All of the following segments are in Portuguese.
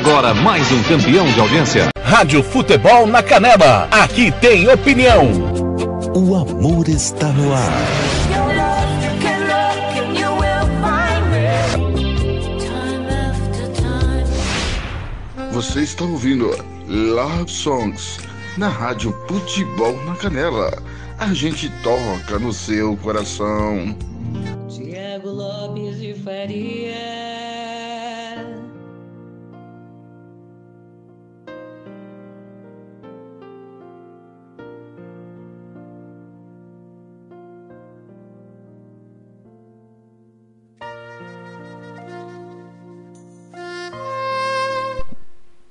Agora mais um campeão de audiência. Rádio Futebol na Canela. Aqui tem opinião. O amor está no ar. Você está ouvindo Love Songs na Rádio Futebol na Canela. A gente toca no seu coração. Diego Lopes de Faria.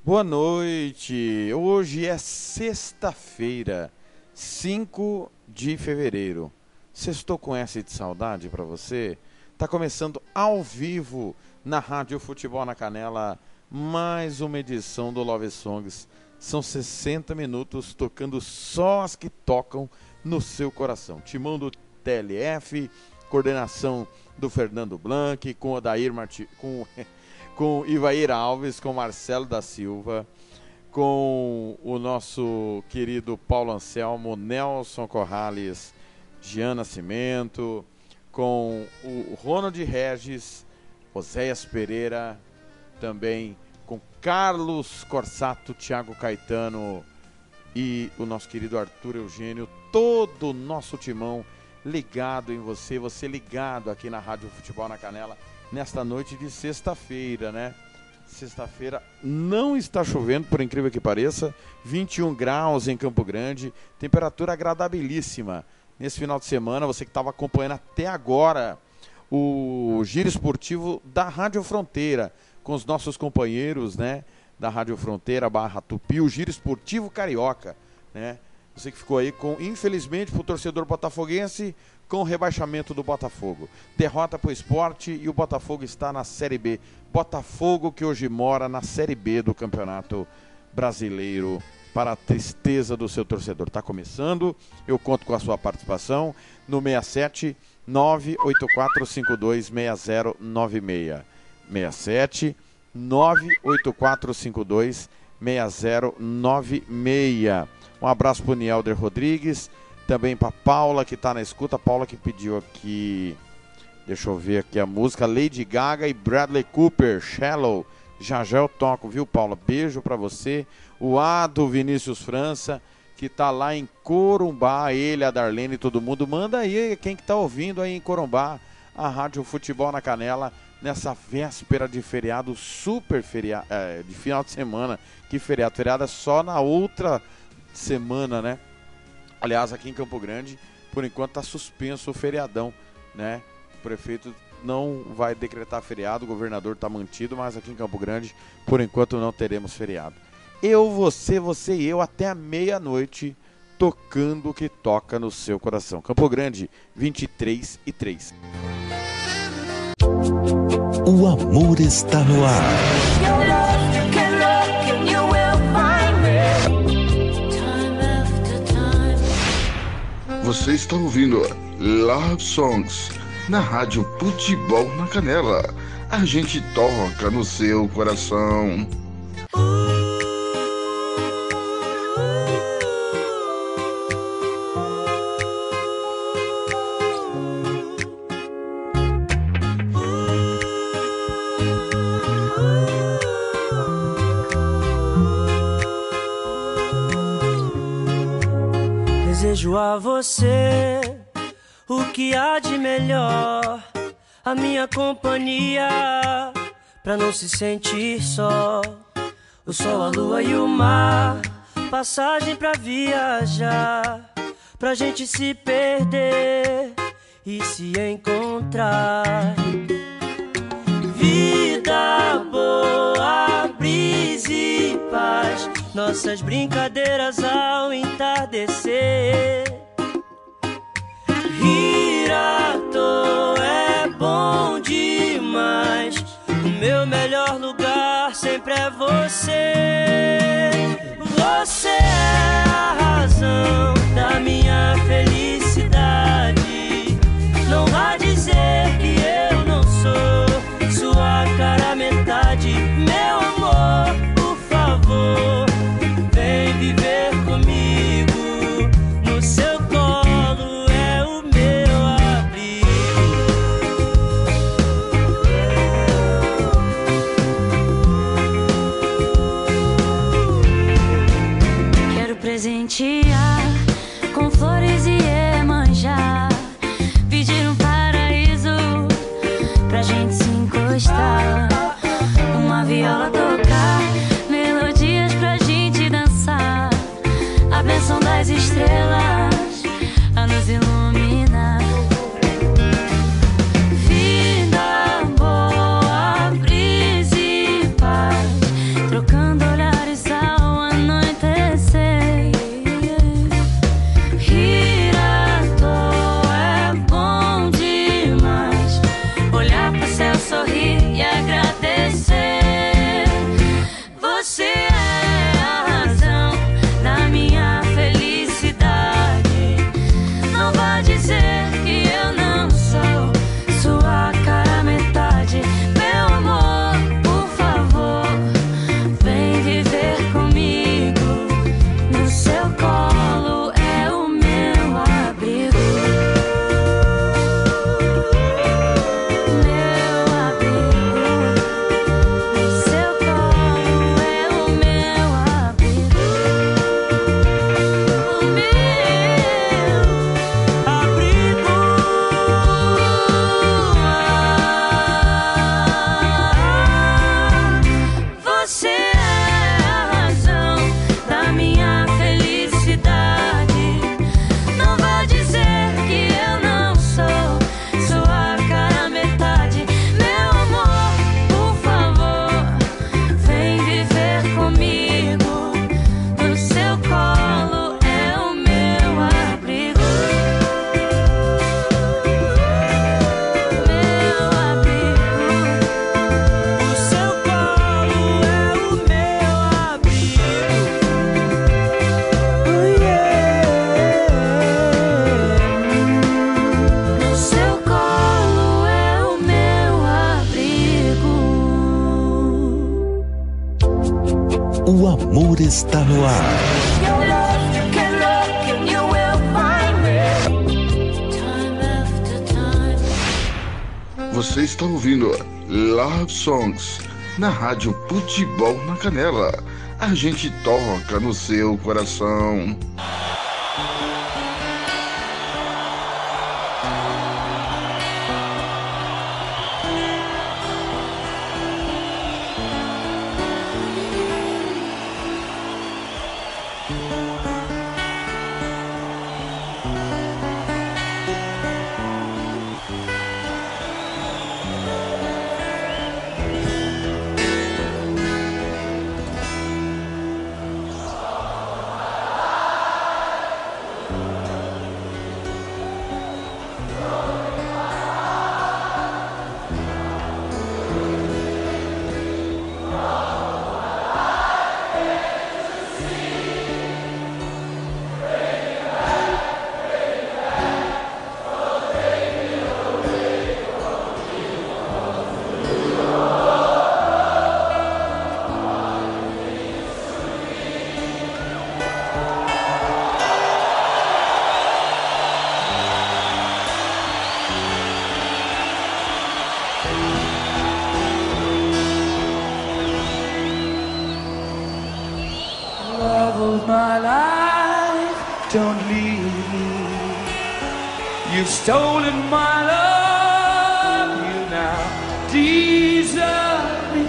Boa noite. Hoje é sexta-feira, 5 de fevereiro. Sextou com essa de saudade para você? Tá começando ao vivo na Rádio Futebol na Canela mais uma edição do Love Songs. São 60 minutos tocando só as que tocam no seu coração. Timão do TLF, coordenação do Fernando Blanc, com Odair com Ivair Alves, com Marcelo da Silva, com o nosso querido Paulo Anselmo, Nelson Corrales, Gianna Cimento, com o Ronald Regis, Joséias Pereira, também com Carlos Corsato, Thiago Caetano e o nosso querido Arthur Eugênio. Todo o nosso timão ligado em você, você ligado aqui na Rádio Futebol na Canela nesta noite de sexta-feira, né? Sexta-feira não está chovendo, por incrível que pareça, 21 graus em Campo Grande, temperatura agradabilíssima. Nesse final de semana, você que estava acompanhando até agora o giro esportivo da Rádio Fronteira, com os nossos companheiros, né, da Rádio Fronteira / Tupi, o giro esportivo carioca, né? Você que ficou aí com, infelizmente, para o torcedor botafoguense, com o rebaixamento do Botafogo. Derrota para o Sport e o Botafogo está na Série B. Botafogo que hoje mora na Série B do Campeonato Brasileiro, para a tristeza do seu torcedor. Está começando, eu conto com a sua participação no 67 98452 6096, 67 98452 6096. Um abraço para o Nielder Rodrigues, também para Paula que está na escuta, Paula que pediu aqui, deixa eu ver aqui a música, Lady Gaga e Bradley Cooper, Shallow. Já já eu toco, viu, Paula? Beijo pra você. O Ado Vinícius França, que tá lá em Corumbá, ele, a Darlene, todo mundo. Manda aí quem que tá ouvindo aí em Corumbá, a Rádio Futebol na Canela, nessa véspera de feriado, super feriado, de final de semana. Que feriado? Feriado é só na outra semana, né? Aliás, aqui em Campo Grande, por enquanto tá suspenso o feriadão, né? O prefeito não vai decretar feriado, o governador está mantido, mas aqui em Campo Grande, por enquanto, não teremos feriado. Eu, você e eu, até a meia-noite, tocando o que toca no seu coração. Campo Grande, 23:03. O amor está no ar. Você está ouvindo Love Songs na Rádio Futebol na Canela. A gente toca no seu coração. Desejo a você o que há de melhor, a minha companhia, pra não se sentir só. O sol, a lua e o mar, passagem pra viajar, pra gente se perder e se encontrar. Vida boa, brisa e paz, nossas brincadeiras ao entardecer. Rir à toa é bom demais, o meu melhor lugar sempre é você. Você é a razão da minha felicidade. Não vá dizer que eu não sou sua cara metade, meu amor. gente se encostar, uma viola tocar, melodias pra gente dançar, a bênção das estrelas a nos iluminar. Vida boa, brisa e paz, trocando olhares ao anoitecer. Rir à toa é bom demais, olhar pro céu, sorrir e agradecer. Você é a razão da minha felicidade. Não vá dizer que eu não sou sua cara metade. Meu amor, por favor, vem viver comigo. No seu colo é o meu abrigo. Meu abrigo. No seu colo é o meu abrigo. O meu abrigo. Você é a razão da minha felicidade. Não vá dizer que eu não sou sua cara metade. Meu amor, por favor, vem viver comigo. No seu colo é o meu abrigo. Meu abrigo. O seu colo é o meu abrigo. No seu colo é o meu abrigo. O amor está no ar. Você está ouvindo Love Songs na Rádio Futebol na Canela. A gente toca no seu coração. Love of my life, don't leave me. You've stolen my love, you now deserve me.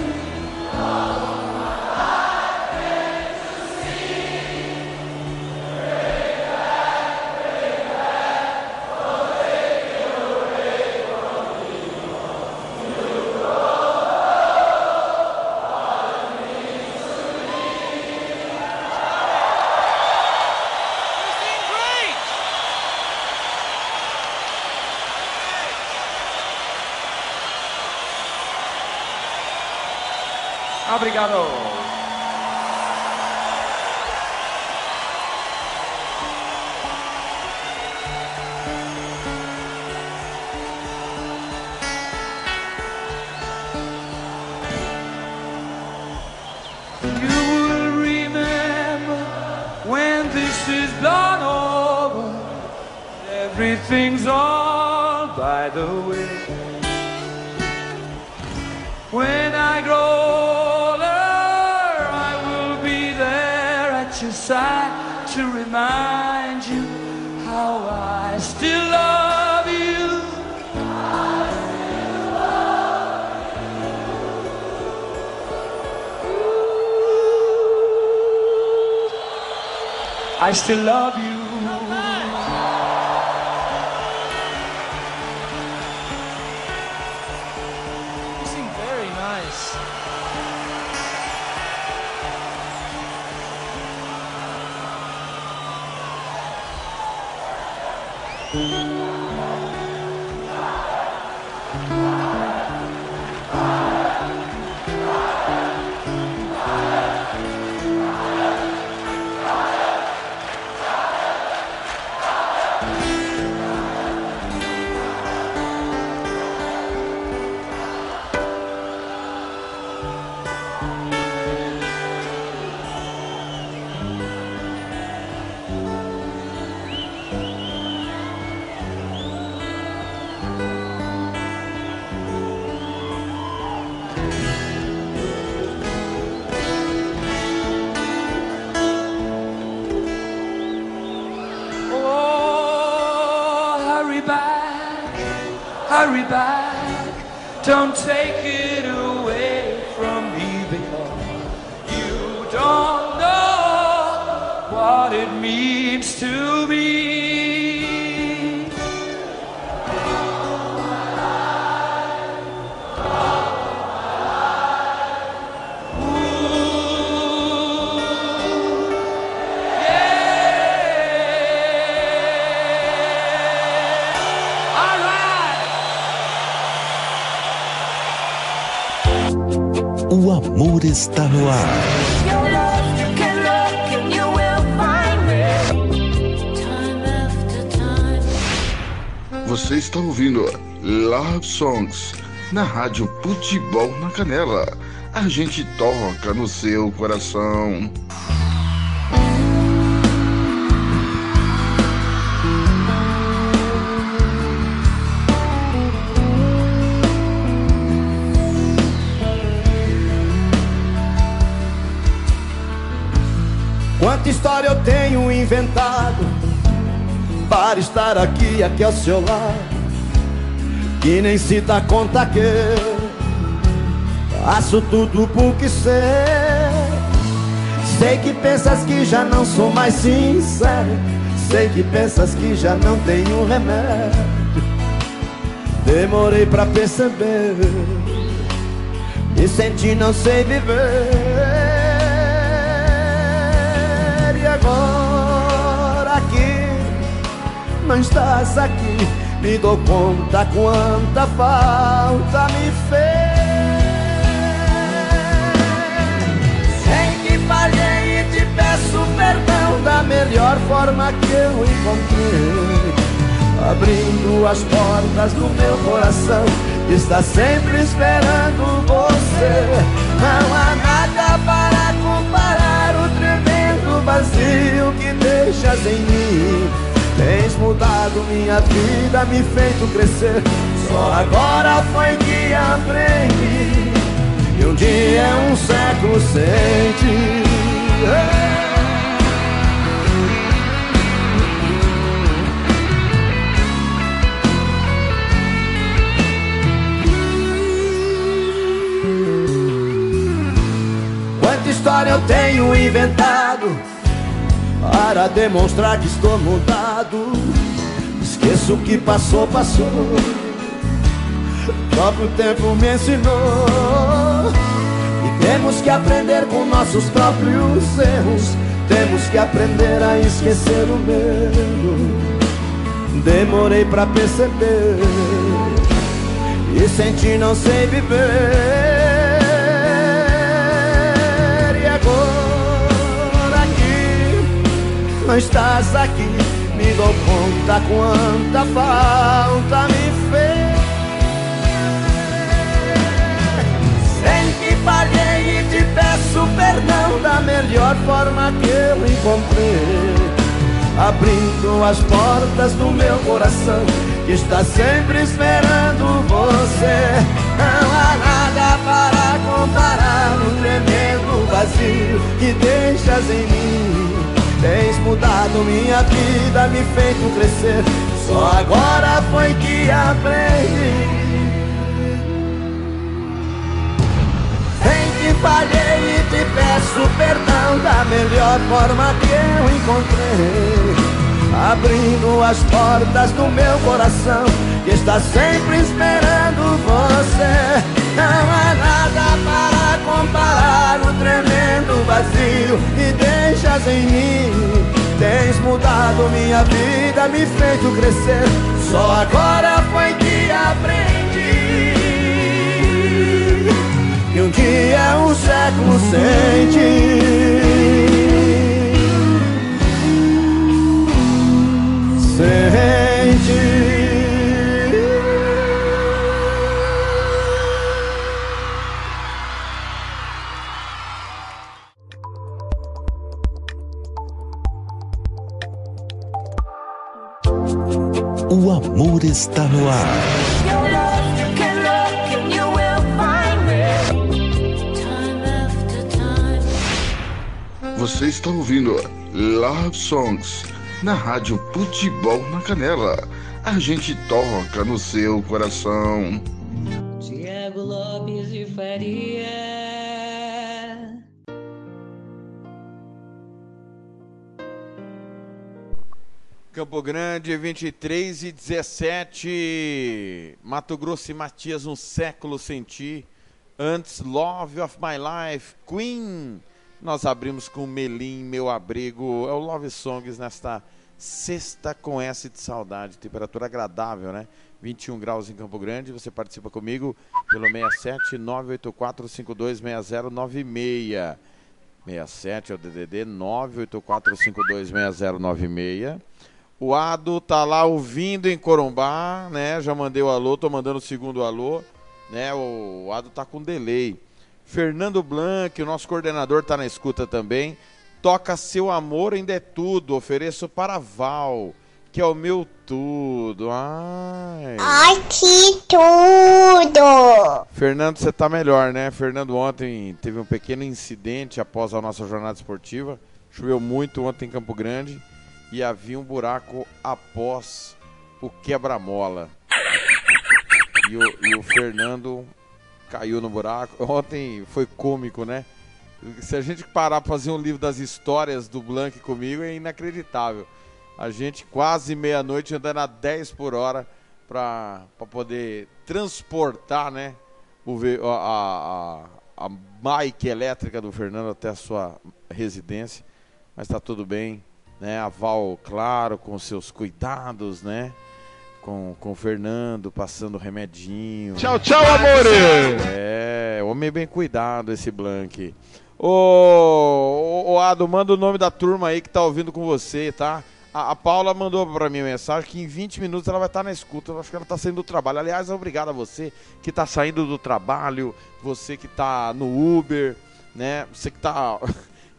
Love of my life, ecstasy, bring back, oh take away from me, you brought me to me. Obrigado. You will remember when this is done over. Everything's all by the way. When I grow older, I will be there at your side to remind you how I still love you. I still love I still love you. You seem very nice. Hurry back, don't take it away from me, because you don't know what it means to me. All my life, all my life. Ooh, yeah. All right. O amor está no ar. Você está ouvindo Love Songs na Rádio Futebol na Canela. A gente toca no seu coração. Quanta história eu tenho inventado para estar aqui ao seu lado, que nem se dá conta que eu faço tudo por que ser. Sei que pensas que já não sou mais sincero, sei que pensas que já não tenho remédio. Demorei pra perceber, me senti não sei viver. Agora que não estás aqui, me dou conta quanta falta me fez. Sei que falhei e te peço perdão da melhor forma que eu encontrei, abrindo as portas do meu coração, está sempre esperando você. Não há nada para comparar o vazio que deixas em mim. Tens mudado minha vida, me feito crescer. Só agora foi que aprendi que um dia é um século sem ti. Quanta história eu tenho inventado para demonstrar que estou mudado. Esqueço o que passou, passou. O próprio tempo me ensinou. E temos que aprender com nossos próprios erros. Temos que aprender a esquecer o medo. Demorei pra perceber e senti não sei viver. E agora não estás aqui, me dou conta quanta falta me fez. Sei que falhei e te peço perdão da melhor forma que eu encontrei, abrindo as portas do meu coração, que está sempre esperando você. Não há nada para comparar o tremendo vazio que deixas em mim. Tens mudado minha vida, me feito crescer. Só agora foi que aprendi. Sei que falhei e te peço perdão coração da melhor forma que eu encontrei, abrindo as portas do meu coração que está sempre esperando você. Não há nada para comparar o tremendo vazio que deixas em mim. Tens mudado minha vida, me feito crescer, só agora foi que aprendi que um dia um século sente. O amor está no ar. Você está ouvindo Love Songs na Rádio Futebol na Canela. A gente toca no seu coração. Diego Lopes de Faria. Campo Grande, 23:17, Mato Grosso e Matias, Um Século Sem Ti. Antes, Love of My Life, Queen. Nós abrimos com Melim, Meu Abrigo. É o Love Songs nesta sexta com S de saudade. Temperatura agradável, né? 21 graus em Campo Grande. Você participa comigo pelo 67-984-526096. 67 é o DDD 984-526096. O Ado tá lá ouvindo em Corumbá, né? Já mandei o alô, tô mandando o segundo alô, né? O Ado tá com delay. Fernando Blanc, o nosso coordenador, tá na escuta também. Toca Seu Amor Ainda É Tudo, ofereço para Val, que é o meu tudo. Ai, ai, que tudo! Fernando, você tá melhor, né? Fernando ontem teve um pequeno incidente após a nossa jornada esportiva. Choveu muito ontem em Campo Grande. E havia um buraco após o quebra-mola. E o Fernando caiu no buraco. Ontem foi cômico, né? Se a gente parar pra fazer um livro das histórias do Blanc comigo, é inacreditável. A gente quase meia-noite andando a 10 por hora pra poder transportar, né? A bike elétrica do Fernando até a sua residência. Mas tá tudo bem. Né, a Val, claro, com seus cuidados, né? Com o Fernando, passando remedinho. Tchau, tchau, amores! É, homem bem cuidado esse Blanc. Ô, Ado, manda o nome da turma aí que tá ouvindo com você, tá? A Paula mandou pra mim uma mensagem que em 20 minutos ela vai estar na escuta. Eu acho que ela tá saindo do trabalho. Aliás, obrigado a você que tá saindo do trabalho, você que tá no Uber, né? Você que tá...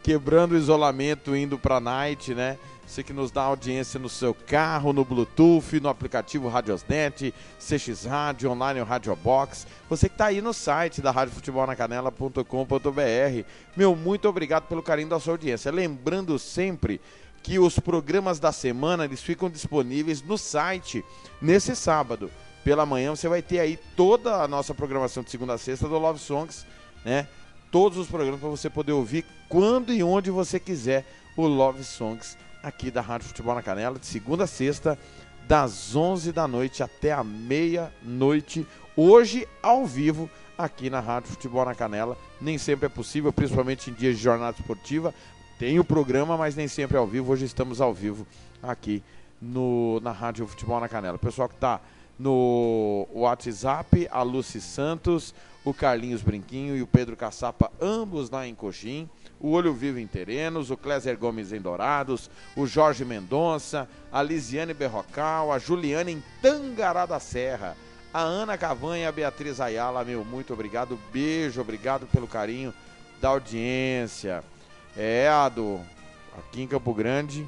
quebrando o isolamento, indo pra night, né? Você que nos dá audiência no seu carro, no Bluetooth, no aplicativo Radiosnet, CX Rádio, online o Radio Box. Você que tá aí no site da radiofutebolnacanela.com.br. Meu, muito obrigado pelo carinho da sua audiência. Lembrando sempre que os programas da semana, eles ficam disponíveis no site nesse sábado. Pela manhã você vai ter aí toda a nossa programação de segunda a sexta do Love Songs, né? Todos os programas para você poder ouvir quando e onde você quiser o Love Songs aqui da Rádio Futebol na Canela, de segunda a sexta, das 11 da noite até a meia-noite, hoje ao vivo aqui na Rádio Futebol na Canela. Nem sempre é possível, principalmente em dias de jornada esportiva, tem o programa, mas nem sempre é ao vivo. Hoje estamos ao vivo aqui na Rádio Futebol na Canela. O pessoal que está no WhatsApp, a Lucy Santos, o Carlinhos Brinquinho e o Pedro Caçapa, ambos lá em Coxim, o Olho Vivo em Terenos, o Kleiser Gomes em Dourados, o Jorge Mendonça, a Lisiane Berrocal, a Juliana em Tangará da Serra, a Ana Cavanha, a Beatriz Ayala. Meu, muito obrigado, beijo, obrigado pelo carinho da audiência. É, Ado, aqui em Campo Grande,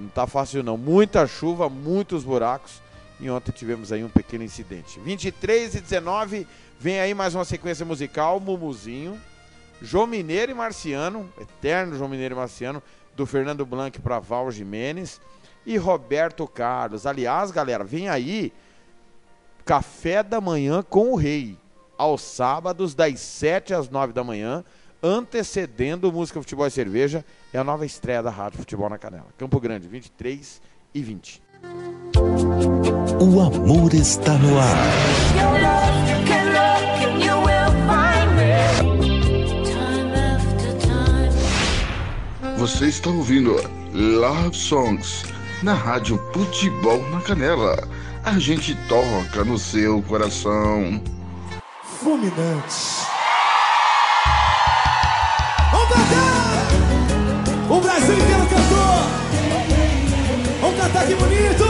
não tá fácil não, muita chuva, muitos buracos, e ontem tivemos aí um pequeno incidente. 23:19, vem aí mais uma sequência musical, Mumuzinho, João Mineiro e Marciano, eterno João Mineiro e Marciano, do Fernando Blanc para Val Gimenez e Roberto Carlos. Aliás, galera, vem aí Café da Manhã com o Rei, aos sábados, das 7 às 9 da manhã, antecedendo Música, Futebol e Cerveja, é a nova estreia da Rádio Futebol na Canela. Campo Grande, 23:20. O amor está no ar. Você está ouvindo Love Songs na Rádio Futebol na Canela. A gente toca no seu coração. Fulminantes. Vamos cantar! O Brasil inteiro cantou! Vamos cantar, que bonito!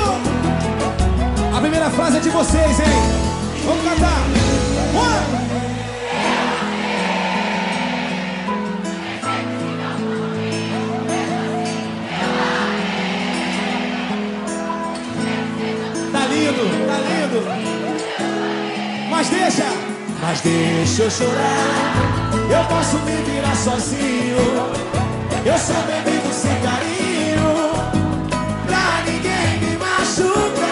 A primeira frase é de vocês, hein? Vamos cantar! Tá lindo, tá lindo! Mas deixa eu chorar. Eu posso me virar sozinho. Eu sou bebido sem carinho, pra ninguém me machucar.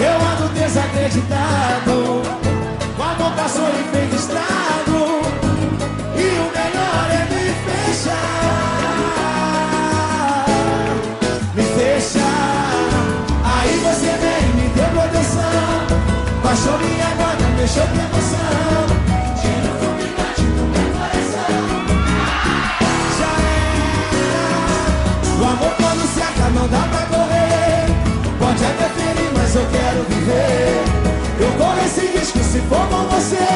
Eu ando desacreditado, o amor passou e fez estrago, e o melhor é me fechar. Me fechar. Aí você vem e me deu proteção. Baixou minha guarda, deixou minha emoção, tira o fulminante do meu coração. Já era. O amor quando se acaba não dá pra correr. Pode até ferir, mas eu quero viver. Eu corro esse risco se for com você.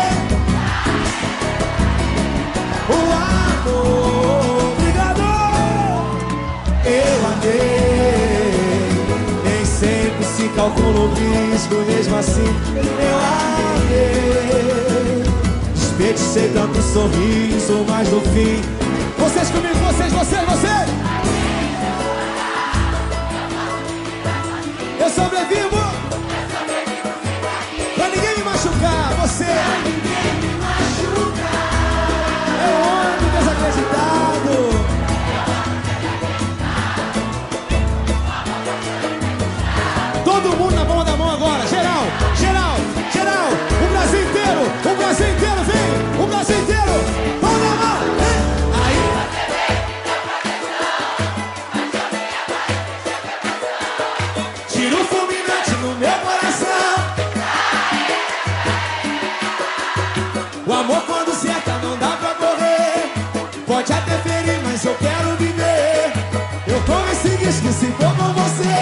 O amor, obrigado. Eu amei. Nem sempre se calcula o risco, mesmo assim eu amei. Desperdicei tanto sorriso, mas no fim. Vocês comigo, vocês! Eu sobrevivo! Pra ninguém me machucar, você! Pra ninguém me machucar! Eu ando desacreditado! Todo mundo na palma da mão agora, geral! O Brasil inteiro, vem! O Brasil inteiro! Vamos na mão! Aí! Tira o fulminante no meu coração. O amor quando cerca não dá pra correr. Pode até ferir, mas eu quero viver. Eu corro esse risco se for com você.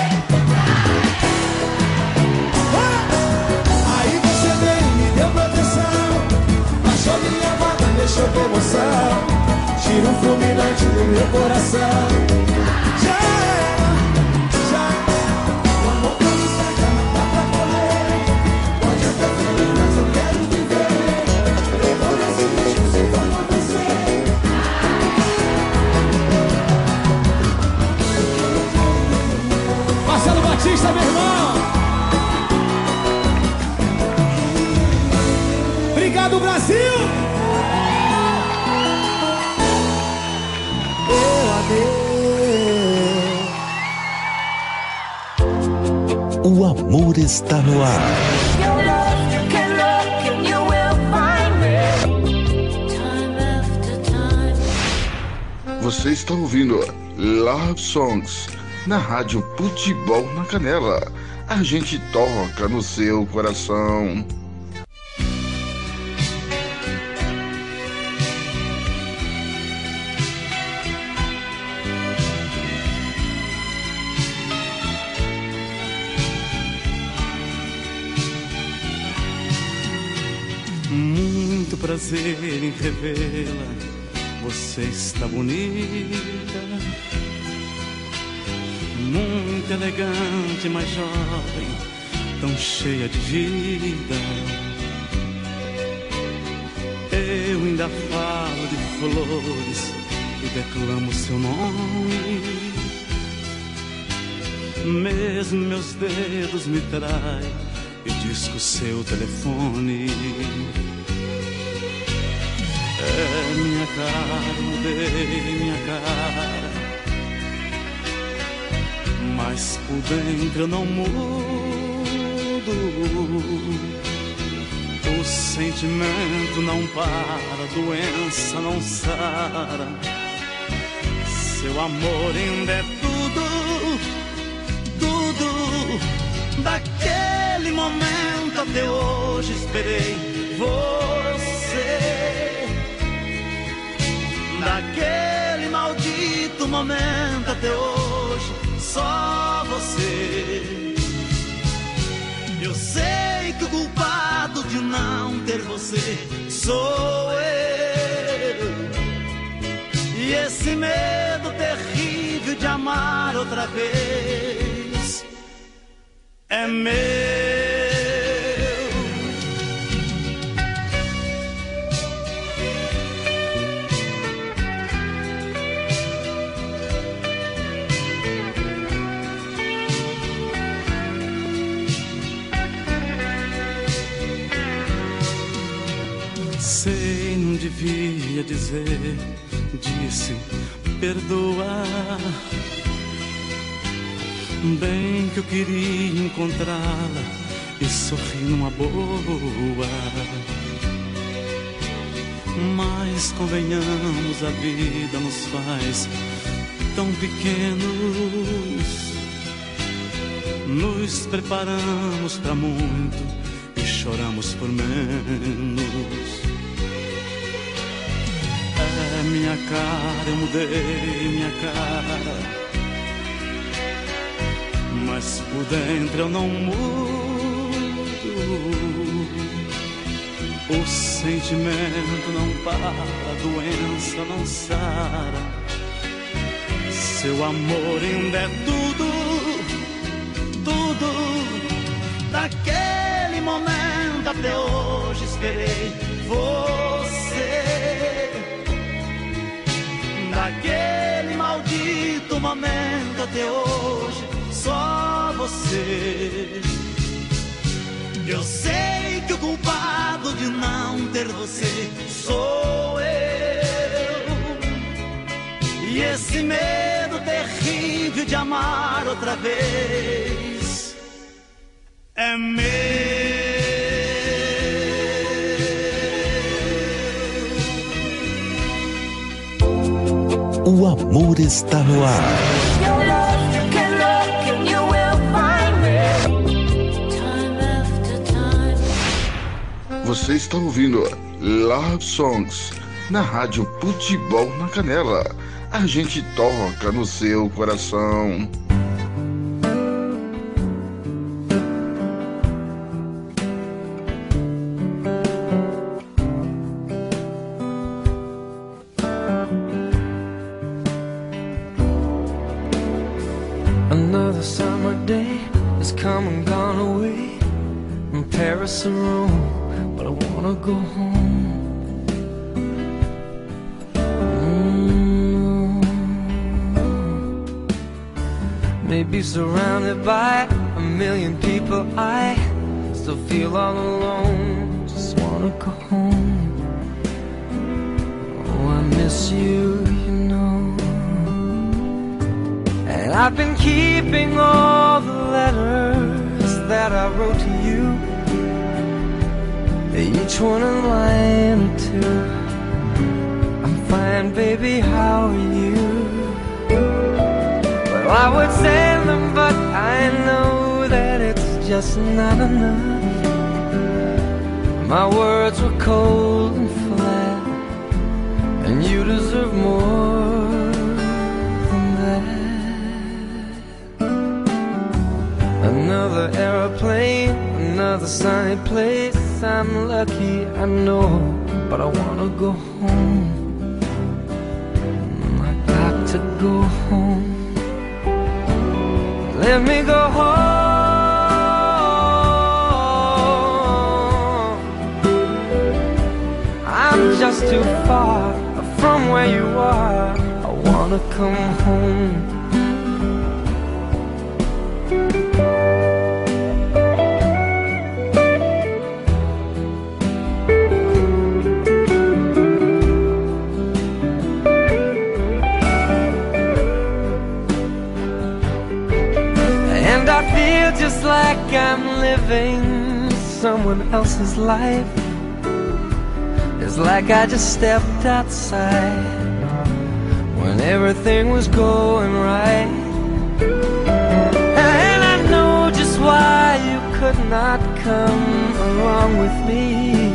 Deixou com emoção, tira o fulminante do meu coração. Já é, já é. O amor que me saca não dá pra correr. Pode até ferir, mas eu quero viver. Levou nesse risco se for com você. Marcelo Batista, meu irmão. Obrigado, Brasil. O amor está no ar. Você está ouvindo Love Songs na Rádio Futebol na Canela. A gente toca no seu coração. Prazer em revê-la, você está bonita, muito elegante, mais jovem, tão cheia de vida. Eu ainda falo de flores e declamo seu nome. Mesmo meus dedos me traem e disco seu telefone. É minha cara, mudei minha cara, mas por dentro eu não mudo. sentimento não para, a doença não sara. Seu amor ainda é tudo, tudo. Daquele momento até hoje esperei você. Daquele maldito momento até hoje só você. Eu sei que o culpado de não ter você sou eu. E esse medo terrível de amar outra vez é meu. Sei, não devia dizer, disse, perdoa. Bem que eu queria encontrá-la e sorri numa boa. Mas convenhamos, a vida nos faz tão pequenos. Nos preparamos pra muito e choramos por menos. Minha cara, eu mudei minha cara, mas por dentro eu não mudo. O sentimento não para, a doença não sara. Seu amor ainda é tudo, tudo. Daquele momento até hoje esperei você. Daquele maldito momento até hoje, só você. Eu sei que o culpado de não ter você sou eu. E esse medo terrível de amar outra vez é meu. O amor está no ar. Você está ouvindo Love Songs na Rádio Futebol na Canela. A gente toca no seu coração. Just like I'm living someone else's life, It's like I just stepped outside when everything was going right. And I know just why you could not come along with me.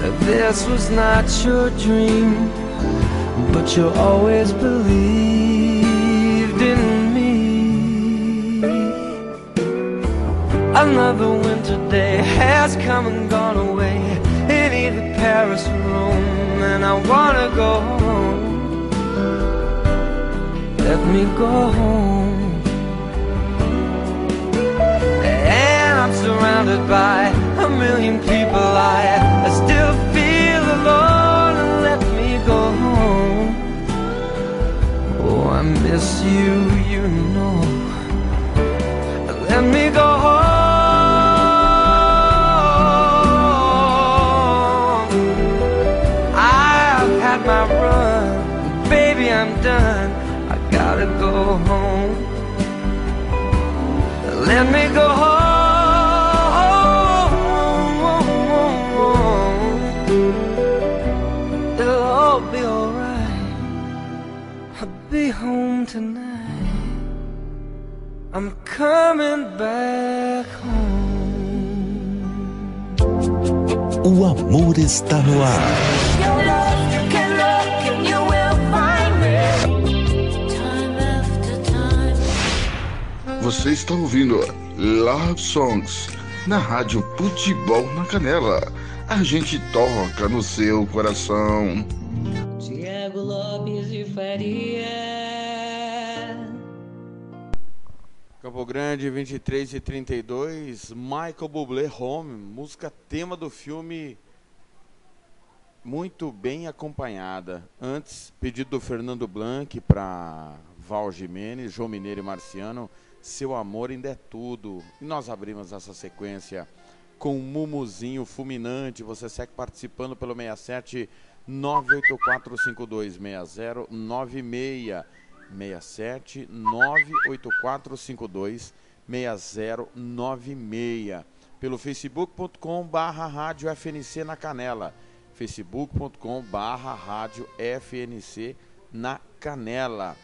That this was not your dream, but you always believed in me. Another winter day has come and gone away. It either Paris or Rome, and I wanna go home. Let me go home. And I'm surrounded by a million people. I still feel alone. And let me go home. Oh, I miss you, you know. Let me go home. My run, baby, I'm done. I gotta go home. Let me go home. It'll all be alright. I'll be home tonight. I'm coming back home. O amor está no ar. Você está ouvindo Love Songs na Rádio Futebol na Canela. A gente toca no seu coração. Diego Lopes de Faria. Campo Grande, 23h32. Michael Bublé, Home. Música tema do filme Muito Bem Acompanhada. Antes, pedido do Fernando Blanc para Val Gimenez, João Mineiro e Marciano. Seu amor ainda é tudo. E nós abrimos essa sequência com um Mumuzinho fulminante. Você segue participando pelo 67 984526096. 67 984526096. Pelo facebook.com/rádio FNC na Canela. facebook.com/rádio FNC na Canela.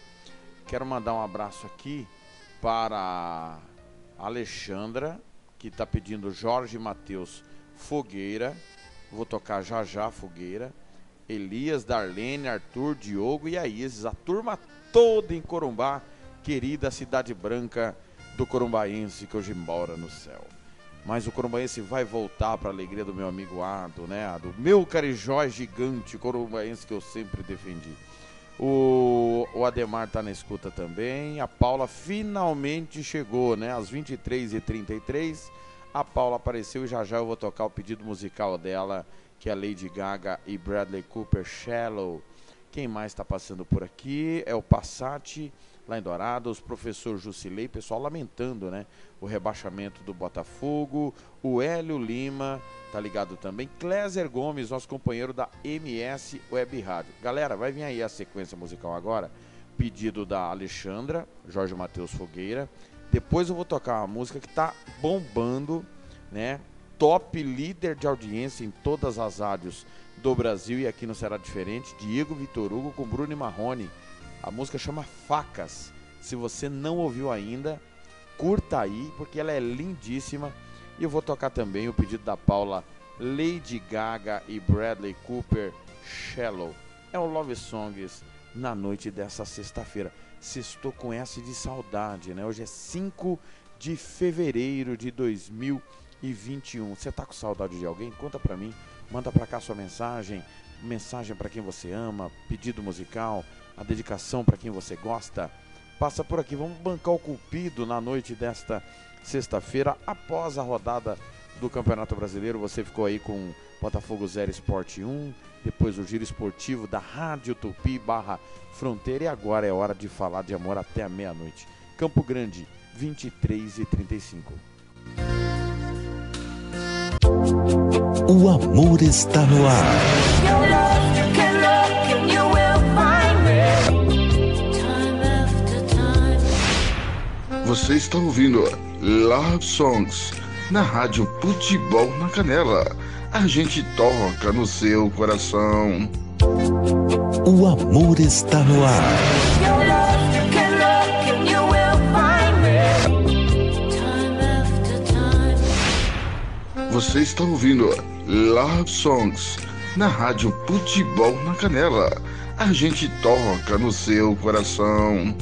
Quero mandar um abraço aqui para a Alexandra, que está pedindo Jorge Matheus Fogueira. Vou tocar já já Fogueira. Elias, Darlene, Arthur, Diogo e a Isis. A turma toda em Corumbá, querida cidade branca do corumbaense que hoje mora no céu. Mas o corumbaense vai voltar para a alegria do meu amigo Ado, né? Ado, meu carijó gigante corumbaense que eu sempre defendi. O Ademar tá na escuta também. A Paula finalmente chegou, né? Às 23h33, a Paula apareceu e já já eu vou tocar o pedido musical dela, que é a Lady Gaga e Bradley Cooper, Shallow. Quem mais tá passando por aqui? É o Passati, lá em Dourados, professor Jusilei, pessoal lamentando, né? O rebaixamento do Botafogo. O Hélio Lima tá ligado também. Kleiser Gomes, nosso companheiro da MS Web Rádio. Galera, vai vir aí a sequência musical agora. Pedido da Alexandra, Jorge Matheus Fogueira. Depois eu vou tocar uma música que tá bombando, né? Top líder de audiência em todas as rádios do Brasil e aqui não será diferente. Diego Vitor Hugo com Bruno Marrone. A música chama Facas. Se você não ouviu ainda, curta aí, porque ela é lindíssima. E eu vou tocar também o pedido da Paula, Lady Gaga e Bradley Cooper, Shallow. É o Love Songs na noite dessa sexta-feira. Sextou com S de saudade, né? Hoje é 5 de fevereiro de 2021. Você tá com saudade de alguém? Conta pra mim. Manda pra cá sua mensagem. Mensagem pra quem você ama, pedido musical, a dedicação para quem você gosta. Passa por aqui, vamos bancar o Cupido na noite desta sexta-feira, após a rodada do Campeonato Brasileiro. Você ficou aí com Botafogo 0 Sport 1, depois o giro esportivo da Rádio Tupi /Fronteira, e agora é hora de falar de amor até a meia-noite. Campo Grande, 23h35. O amor está no ar. Você está ouvindo Love Songs na Rádio Futebol na Canela. A gente toca no seu coração. O amor está no ar. Você está ouvindo Love Songs na Rádio Futebol na Canela. A gente toca no seu coração.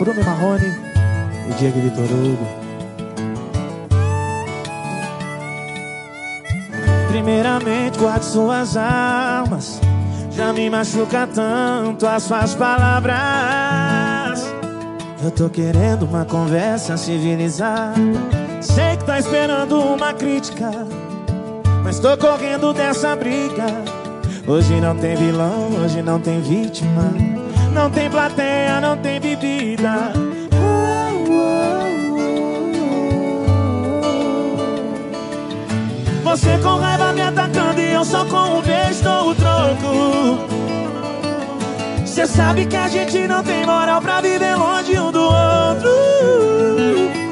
Bruno Marrone e Diego Vitor Hugo. Primeiramente, guarde suas almas. Já me machuca tanto as suas palavras. Eu tô querendo uma conversa civilizada. Sei que tá esperando uma crítica, mas tô correndo dessa briga. Hoje não tem vilão, hoje não tem vítima. Não tem plateia, não tem bebida. Você com raiva me atacando e eu só com um beijo dou o troco. Cê sabe que a gente não tem moral pra viver longe um do outro.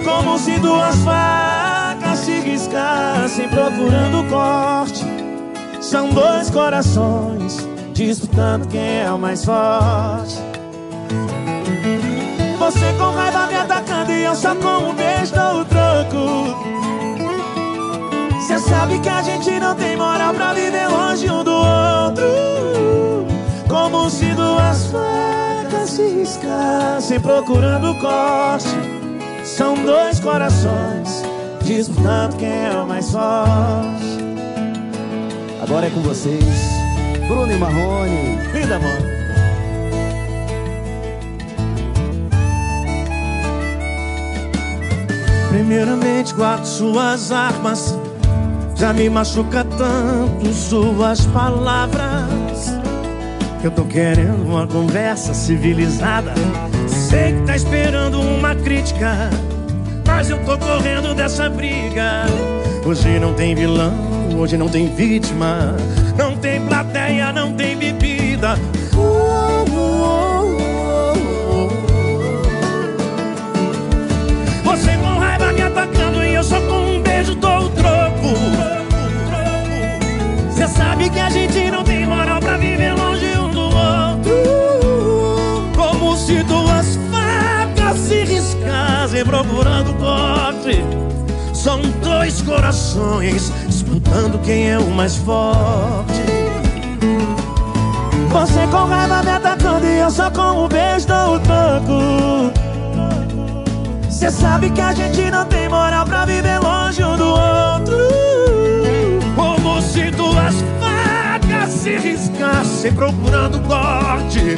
Como se duas facas se riscassem procurando corte. São dois corações disputando quem é o mais forte. Você com raiva me atacando e eu só com um beijo dou o troco. Cê sabe que a gente não tem moral pra viver longe um do outro. Como se duas facas se riscassem procurando corte. São dois corações disputando quem é o mais forte. Agora é com vocês, Bruno e Marrone. Linda, mano. Primeiramente guardo suas armas. Já me machuca tanto suas palavras. Eu tô querendo uma conversa civilizada. Sei que tá esperando uma crítica, mas eu tô correndo dessa briga. Hoje não tem vilão, hoje não tem vítima. Não tem plateia, não tem bebida. Você com raiva me atacando e eu só com um beijo dou o troco. Cê sabe que a gente não tem moral pra viver longe um do outro. Como se duas facas se riscassem procurando corte. São dois corações disputando quem é o mais forte. Você com raiva me atacando e eu só com um beijo dou o troco. Cê sabe que a gente não tem moral pra viver longe um do outro. Como se duas facas se riscassem procurando corte.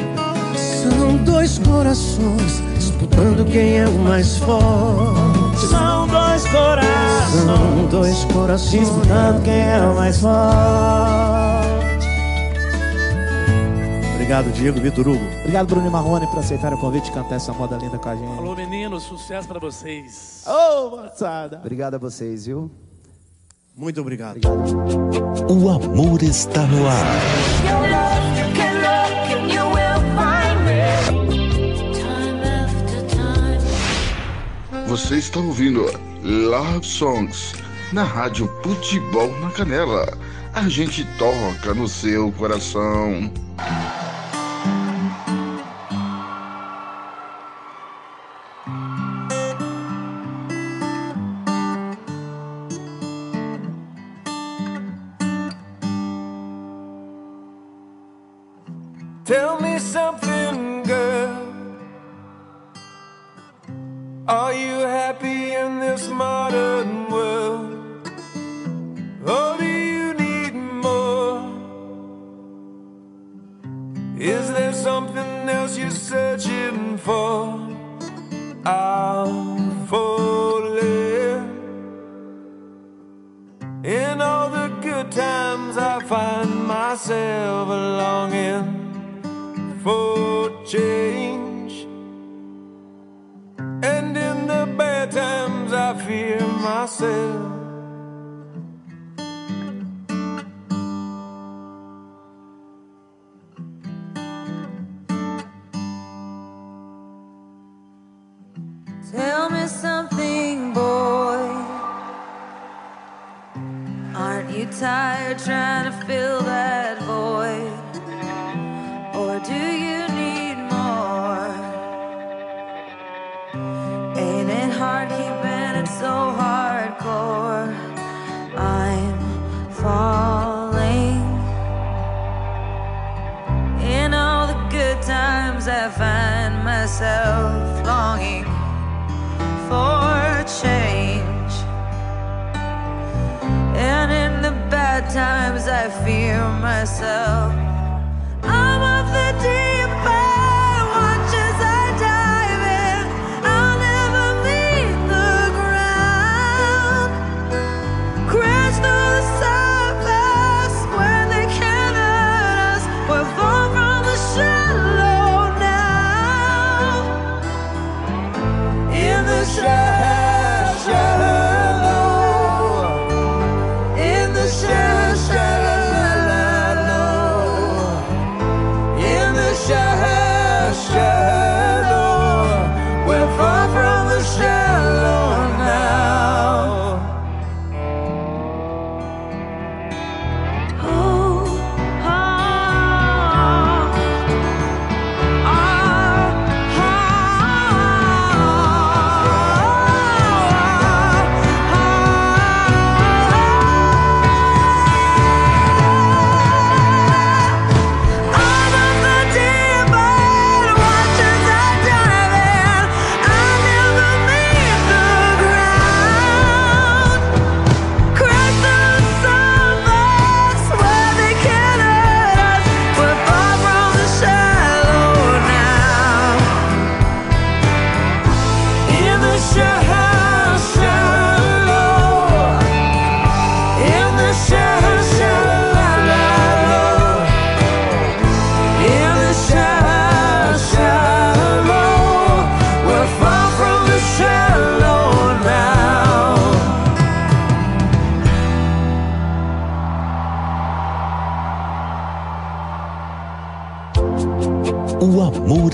São dois corações disputando quem é o mais forte. São dois corações. São dois corações disputando quem é o mais forte. Obrigado, Diego Vitor Hugo. Obrigado, Bruno Marrone, por aceitar o convite e cantar essa moda linda com a gente. Alô, meninos, sucesso pra vocês. Ô, moçada. Obrigado a vocês, viu? Muito obrigado. Obrigado. O amor está no ar. Você está ouvindo Love Songs na Rádio Futebol na Canela. A gente toca no seu coração. Tell me something, girl. Are you happy in this modern world? Or do you need more? Is there something else you're searching for? I'll fall in. In all the good times I find myself longing for change. And in the bad times I fear myself. me something, boy. Aren't you tired trying to fill that void? Or do you need more? Ain't it hard keeping it so hardcore? I'm falling. In all the good times I find myself longing for change, and in the bad times I fear myself. I'm of the deep end, watch as I dive in. I'll never meet the ground. Crash through the surface when they can't hurt us. We're far from the shallow now. In the shallow, in the shallow. Shallow, we're far from the shallow now. Oh, oh,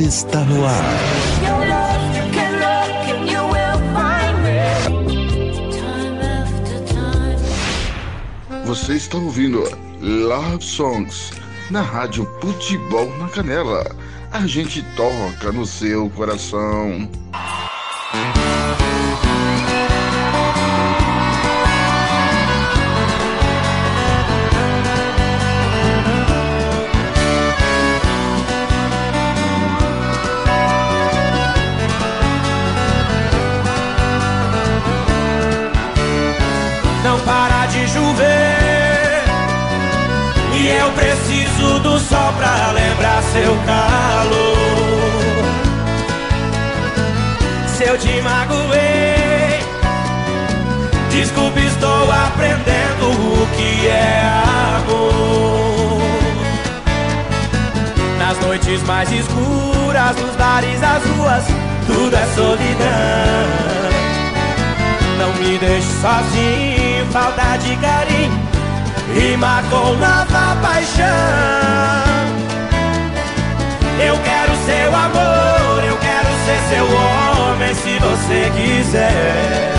está no ar. Você está ouvindo Love Songs na Rádio Futebol na Canela. A gente toca no seu coração. Preciso do sol pra lembrar seu calor. Se eu te magoei, desculpe, estou aprendendo o que é amor. Nas noites mais escuras, nos bares, as ruas, tudo é solidão. Não me deixe sozinho, falta de carinho e matou nova paixão. Eu quero seu amor, eu quero ser seu homem, se você quiser.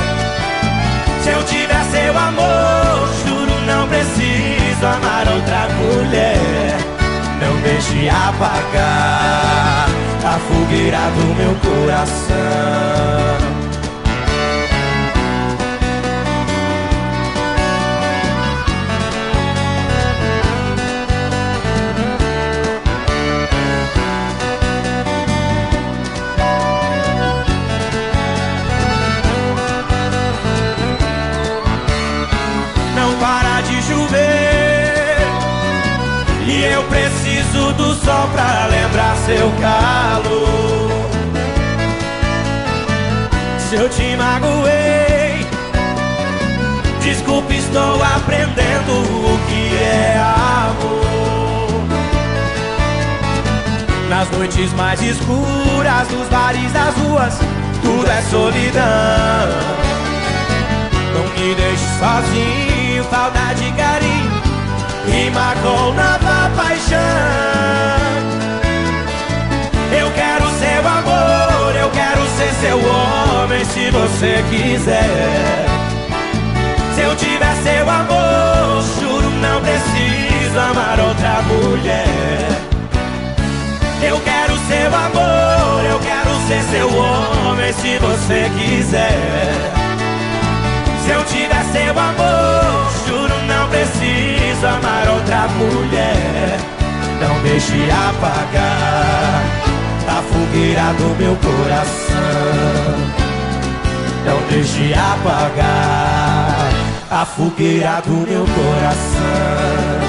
Se eu tiver seu amor, juro, não preciso amar outra mulher. Não deixe apagar a fogueira do meu coração. Preciso do sol pra lembrar seu calor. Se eu te magoei, desculpe, estou aprendendo o que é amor. Nas noites mais escuras, nos bares, das ruas, tudo é solidão. Não me deixe sozinho, falta de carinho e magoou nova paixão. Eu quero seu amor, eu quero ser seu homem, Mas se você quiser, se eu tiver seu amor, juro, não preciso amar outra mulher. Eu quero seu amor, eu quero ser seu homem, se você quiser. Se eu tiver seu amor, juro, não preciso amar outra mulher. Não deixe apagar a fogueira do meu coração. Não deixe apagar a fogueira do meu coração.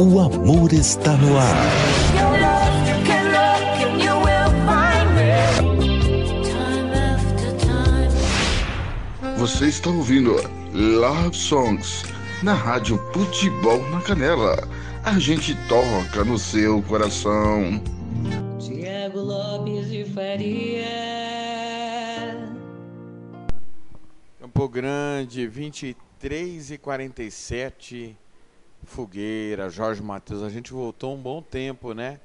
O amor está no ar. Você está ouvindo Love Songs na Rádio Futebol na Canela. A gente toca no seu coração. Diego Lopes de Faria. Campo Grande, 23h47. Fogueira, Jorge Matheus, a gente voltou um bom tempo, né?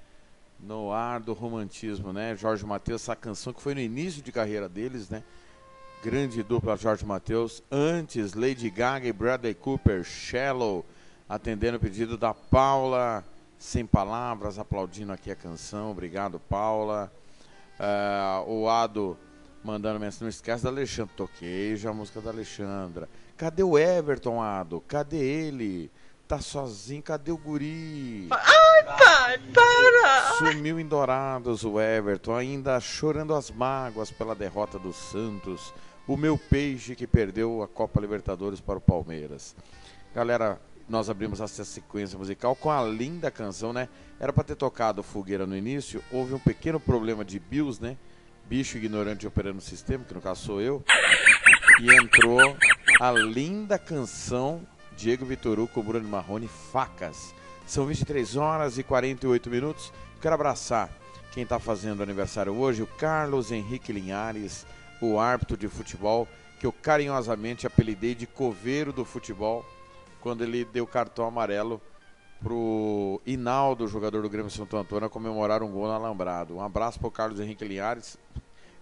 No ar do romantismo, né? Jorge Matheus, essa canção que foi no início de carreira deles, né? Grande dupla Jorge Matheus. Antes, Lady Gaga e Bradley Cooper, Shallow, atendendo o pedido da Paula, sem palavras, aplaudindo aqui a canção. Obrigado, Paula. O Ado mandando mensagem, não esquece da Alexandra. Toquei já a música da Alexandra. Cadê o Everton, Ado? Cadê ele? Tá sozinho, cadê o guri? Ai, pai, para! Sumiu em Dourados o Everton, ainda chorando as mágoas pela derrota do Santos. O meu peixe que perdeu a Copa Libertadores para o Palmeiras. Galera, nós abrimos essa sequência musical com a linda canção, né? Era para ter tocado Fogueira no início, houve um pequeno problema de BIOS, né? Bicho ignorante operando o sistema, que no caso sou eu. E entrou a linda canção... Diego Vitor Hugo, Bruno Marrone, Facas. São 23h48. Quero abraçar quem está fazendo aniversário hoje, o Carlos Henrique Linhares, o árbitro de futebol, que eu carinhosamente apelidei de coveiro do futebol, quando ele deu cartão amarelo para o Hinaldo, jogador do Grêmio Santo Antônio, comemorar um gol no Alambrado. Um abraço para o Carlos Henrique Linhares,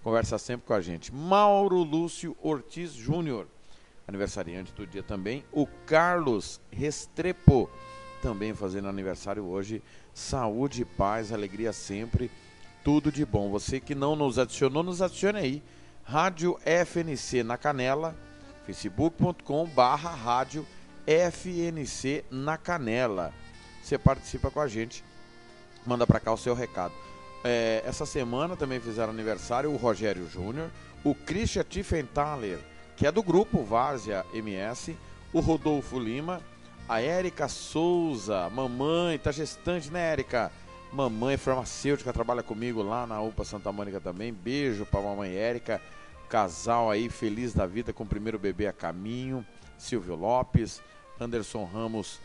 conversa sempre com a gente. Mauro Lúcio Ortiz Júnior, aniversariante do dia também, o Carlos Restrepo, também fazendo aniversário hoje. Saúde, paz, alegria sempre, tudo de bom. Você que não nos adicionou, nos adicione aí. Rádio FNC na Canela, facebook.com/ Rádio FNC na Canela. Você participa com a gente, manda pra cá o seu recado. Essa semana também fizeram aniversário o Rogério Júnior, o Christian Tiefenthaler, que é do grupo Várzea MS, o Rodolfo Lima, a Érica Souza, mamãe, tá gestante, né, Érica? Mamãe farmacêutica, trabalha comigo lá na UPA Santa Mônica também. Beijo pra mamãe Érica, casal aí, feliz da vida, com o primeiro bebê a caminho. Silvio Lopes, Anderson Ramos,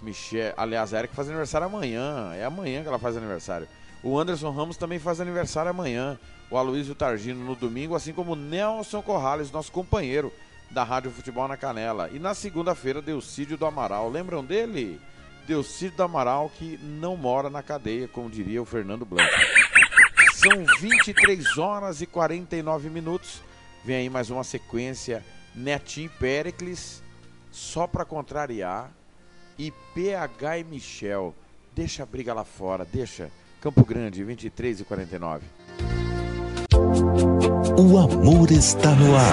Michel, aliás, a Érica faz aniversário amanhã, é amanhã que ela faz aniversário. O Anderson Ramos também faz aniversário amanhã. O Aloysio Targino no domingo, assim como o Nelson Corrales, nosso companheiro da Rádio Futebol na Canela. E na segunda-feira, Delcídio do Amaral. Lembram dele? Delcídio do Amaral, que não mora na cadeia, como diria o Fernando Blanc. São 23h49. Vem aí mais uma sequência. Netinho, Péricles, só pra contrariar. E PH e Michel. Deixa a briga lá fora, deixa. Campo Grande, 23h49. O amor está no ar.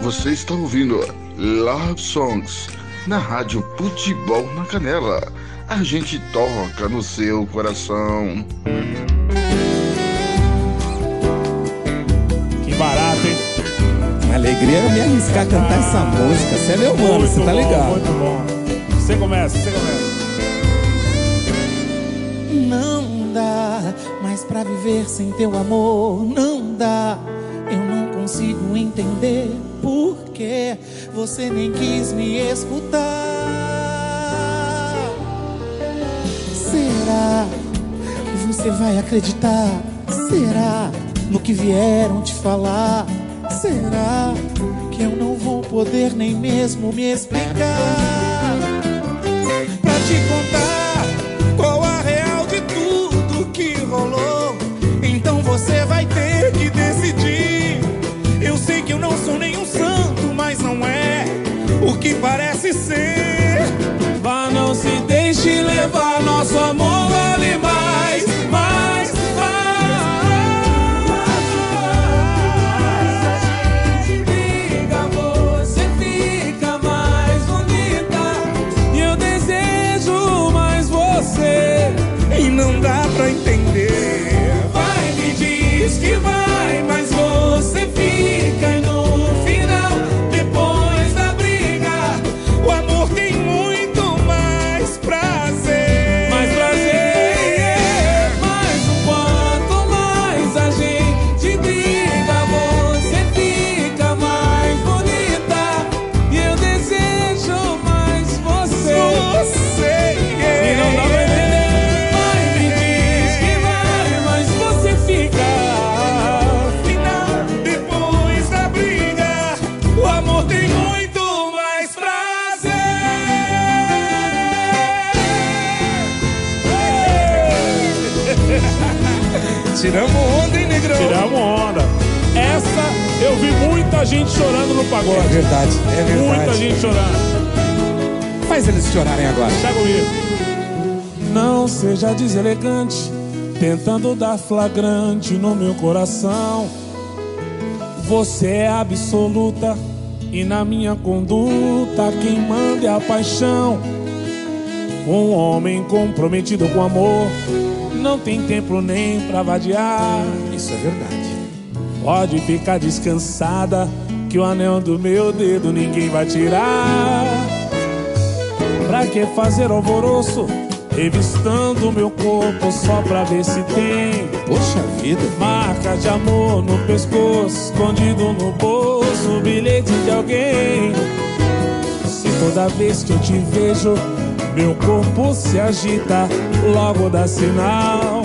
Você está ouvindo Love Songs na Rádio Futebol na Canela. A gente toca no seu coração. Que barato, hein? Uma alegria me arriscar a cantar essa música. Você é meu mano, você tá ligado? Muito bom. Você começa, você começa. Não dá mais pra viver sem teu amor. Não dá, eu não consigo entender por que você nem quis me escutar. Será que você vai acreditar? Será no que vieram te falar. Será que eu não vou poder nem mesmo me explicar? Pra te contar qual a real de tudo que rolou, então você vai ter que decidir. Eu sei que eu não sou nenhum santo, mas não é o que parece ser. Vá, não se deixe levar, nosso amor vale mais, mais. Não dá pra entender. Vai, me diz que vai, mas você fica. E no final, depois da briga, o amor tem muito mais prazer. Mais prazer. Mas o quanto mais a gente briga, você fica mais bonita. E eu desejo mais você. Você. E não dá pra entender. Tiramos onda, hein, Negrão? Tiramos onda. Essa eu vi muita gente chorando no pagode. É verdade, é verdade. Muita gente chorando. Faz eles chorarem agora. Tá comigo. Não seja deselegante, tentando dar flagrante no meu coração. Você é absoluta e na minha conduta quem manda é a paixão. Um homem comprometido com amor não tem tempo nem pra vadiar. Isso é verdade. Pode ficar descansada que o anel do meu dedo ninguém vai tirar. Pra que fazer alvoroço revistando meu corpo só pra ver se tem, poxa vida, marca de amor no pescoço, escondido no bolso, bilhete de alguém. Se toda vez que eu te vejo meu corpo se agita, logo dá sinal.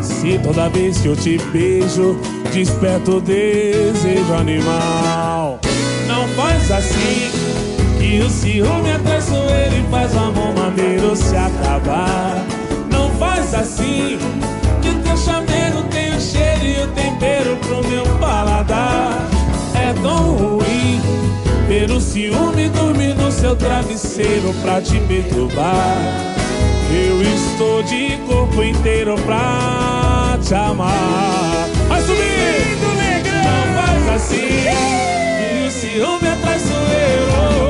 Se toda vez que eu te beijo, desperto o desejo animal. Não faz assim, que o ciúme é traiçoeiro e faz o amor maneiro se acabar. Não faz assim, que o teu chamego tem o cheiro e o tempero pro meu paladar. É tão ruim ver o ciúme dormir no seu travesseiro pra te perturbar. Eu estou de corpo inteiro pra te amar. Vai subir! Não faz assim, e o ciúme é traiçoeiro.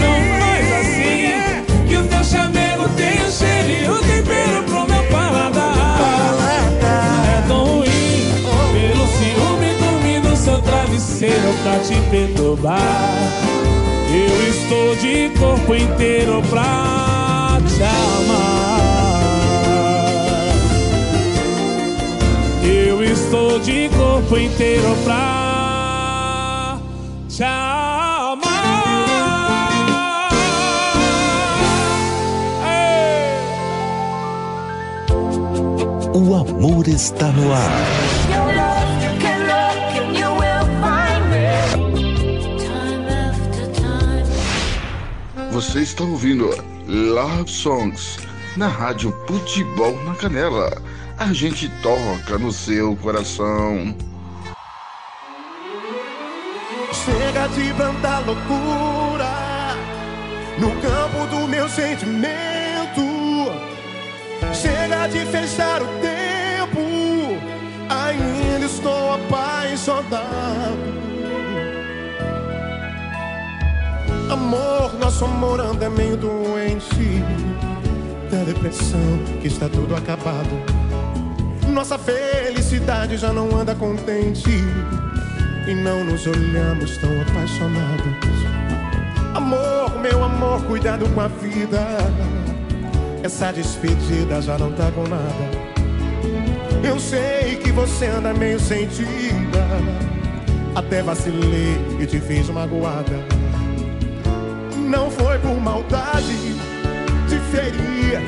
Não faz assim, que o teu chamego tem o cheiro e o tempero pro meu paladar. É tão ruim pelo ciúme dormir no seu travesseiro pra te perturbar. Eu estou de corpo inteiro pra te amar. Eu estou de corpo inteiro pra te amar. Ei! O amor está no ar. Você está ouvindo Love Songs na Rádio Futebol na Canela. A gente toca no seu coração. Chega de tanta loucura no campo do meu sentimento. Chega de fechar o tempo, ainda estou apaixonado. Amor, nosso amor anda meio doente da depressão, que está tudo acabado. Nossa felicidade já não anda contente e não nos olhamos tão apaixonados. Amor, meu amor, cuidado com a vida, essa despedida já não tá com nada. Eu sei que você anda meio sentida, até vacilei e te fiz magoada. Não foi por maldade, te ferir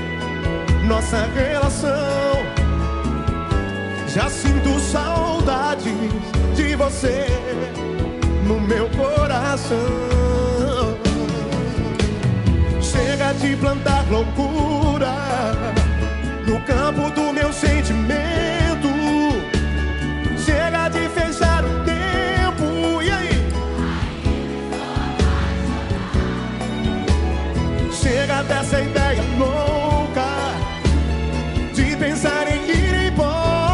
nossa relação. Já sinto saudades de você no meu coração. Chega de plantar loucura no campo do meu sentimento. Chega de fechar o tempo, e aí? Chega dessa ideia louca de pensar em ir embora.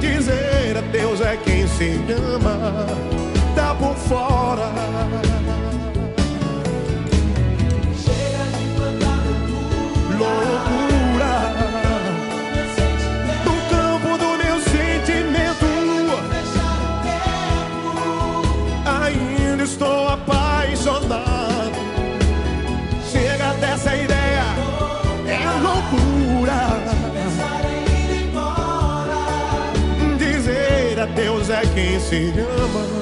Dizer adeus é quem se ama, tá por fora. Chega de plantar loucura no campo do meu sentimento. Ainda estou apaixonado. Chega dessa ideia, é loucura. Dizer adeus é quem se ama.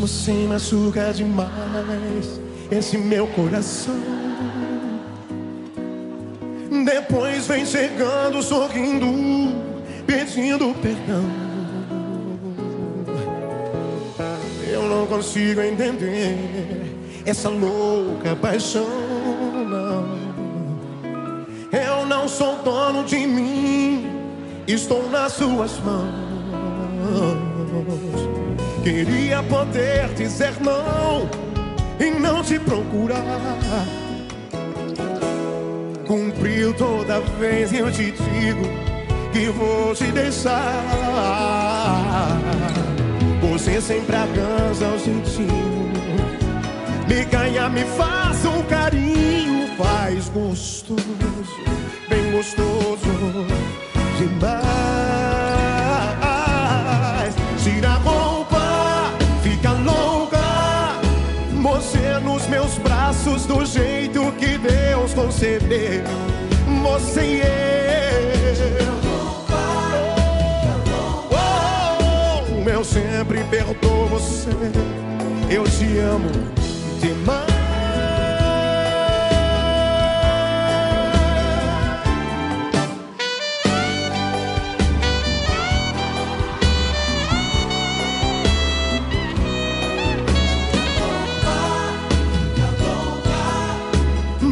Você machuca demais esse meu coração. Depois vem chegando, sorrindo, pedindo perdão. Eu não consigo entender essa louca paixão, não. Eu não sou dono de mim, estou nas suas mãos. Queria poder dizer não e não te procurar. Cumpriu toda vez, eu te digo que vou te deixar. Você sempre alcança o jeitinho, me ganha, me faz um carinho. Faz gostoso, bem gostoso demais. Tira a mão, você nos meus braços do jeito que Deus concedeu. Você e eu. Eu sempre perdoo você. Eu te amo demais.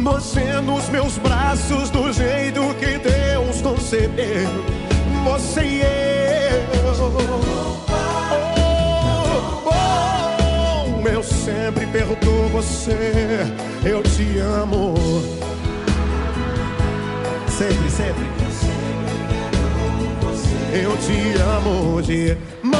Você nos meus braços do jeito que Deus concebeu. Você e eu. Eu sempre perdoo você. Eu te amo. Sempre, sempre. Eu te amo demais.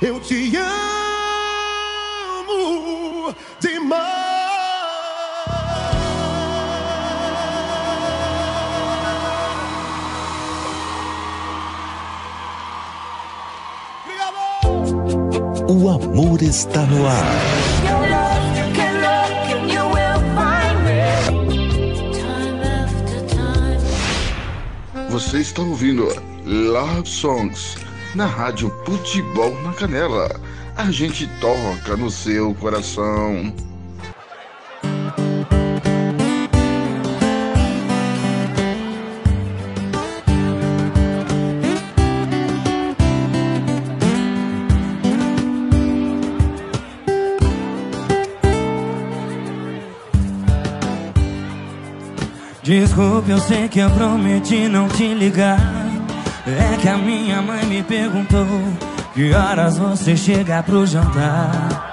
Eu te amo demais. O amor está no ar. Você está ouvindo Love Songs na Rádio Futebol na Canela. A gente toca no seu coração. Desculpe, eu sei que eu prometi não te ligar. É que a minha mãe me perguntou que horas você chega pro jantar.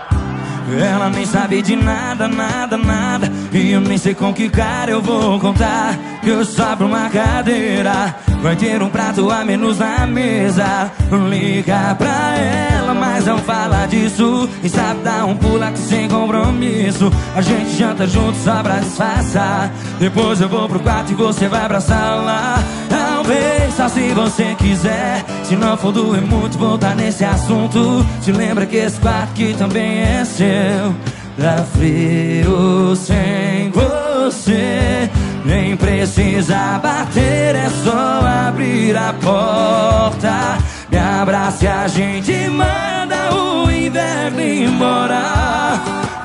Ela nem sabe de nada, nada, nada. E eu nem sei com que cara eu vou contar que eu sobro uma cadeira, vai ter um prato a menos na mesa. Liga pra ela, mas não fala disso. E sabe dar um pulo aqui sem compromisso. A gente janta junto só pra disfarçar. Depois eu vou pro quarto e você vai pra sala. compensa se você quiser. Se não for doer muito voltar nesse assunto, te lembra que esse quarto aqui também é seu. Tá frio sem você, nem precisa bater, é só abrir a porta. Me abraça e a gente manda o inverno embora.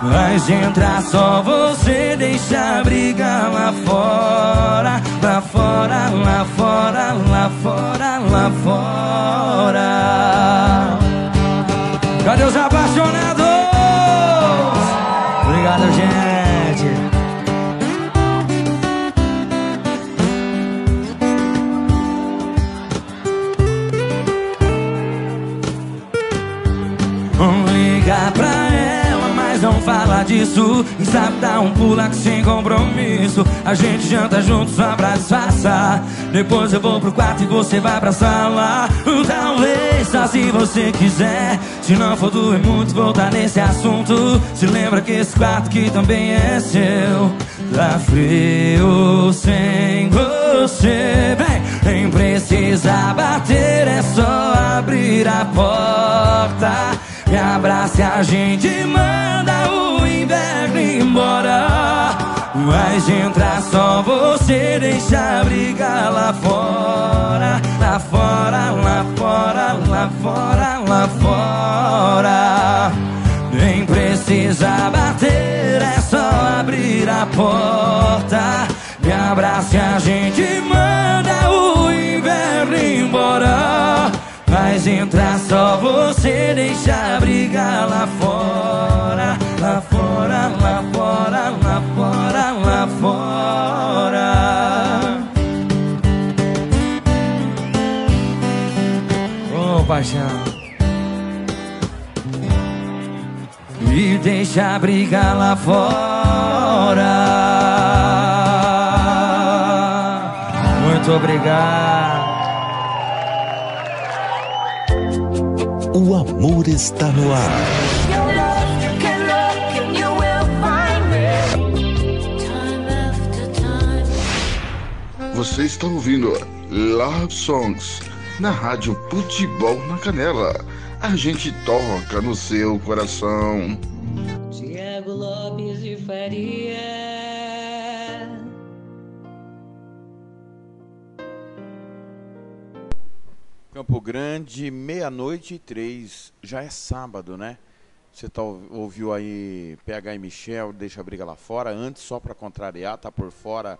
Mas entrar só você, deixa a briga lá fora. Lá fora, lá fora, lá fora, lá fora. Cadê os apaixonados? Obrigado, gente. Liga pra ela, mas não fala disso. E sabe dar um pulo aqui sem compromisso. A gente janta junto só pra disfarçar. Depois eu vou pro quarto e você vai pra sala. Talvez só se você quiser. Se não for doer muito voltar nesse assunto, se lembra que esse quarto aqui também é seu. Tá frio sem você, vem. Nem precisa bater, é só abrir a porta. Me abraça e a gente manda o inverno embora. Mas entrar só você, deixa a briga lá fora. Lá fora, lá fora, lá fora, lá fora. Nem precisa bater, é só abrir a porta. Me abraça e a gente manda o inverno embora. Mas entrar só você, deixa a briga lá fora. Lá fora, lá fora, lá fora, lá fora. Ô, paixão. E deixa a briga lá fora. Muito obrigado. O amor está no ar. Você está ouvindo Love Songs na Rádio Futebol na Canela. A gente toca no seu coração. Diego Lopes de Faria. Campo Grande, 00:03, já é sábado, né? Você ouviu aí PH e Michel, deixa a briga lá fora, antes só para contrariar, tá por fora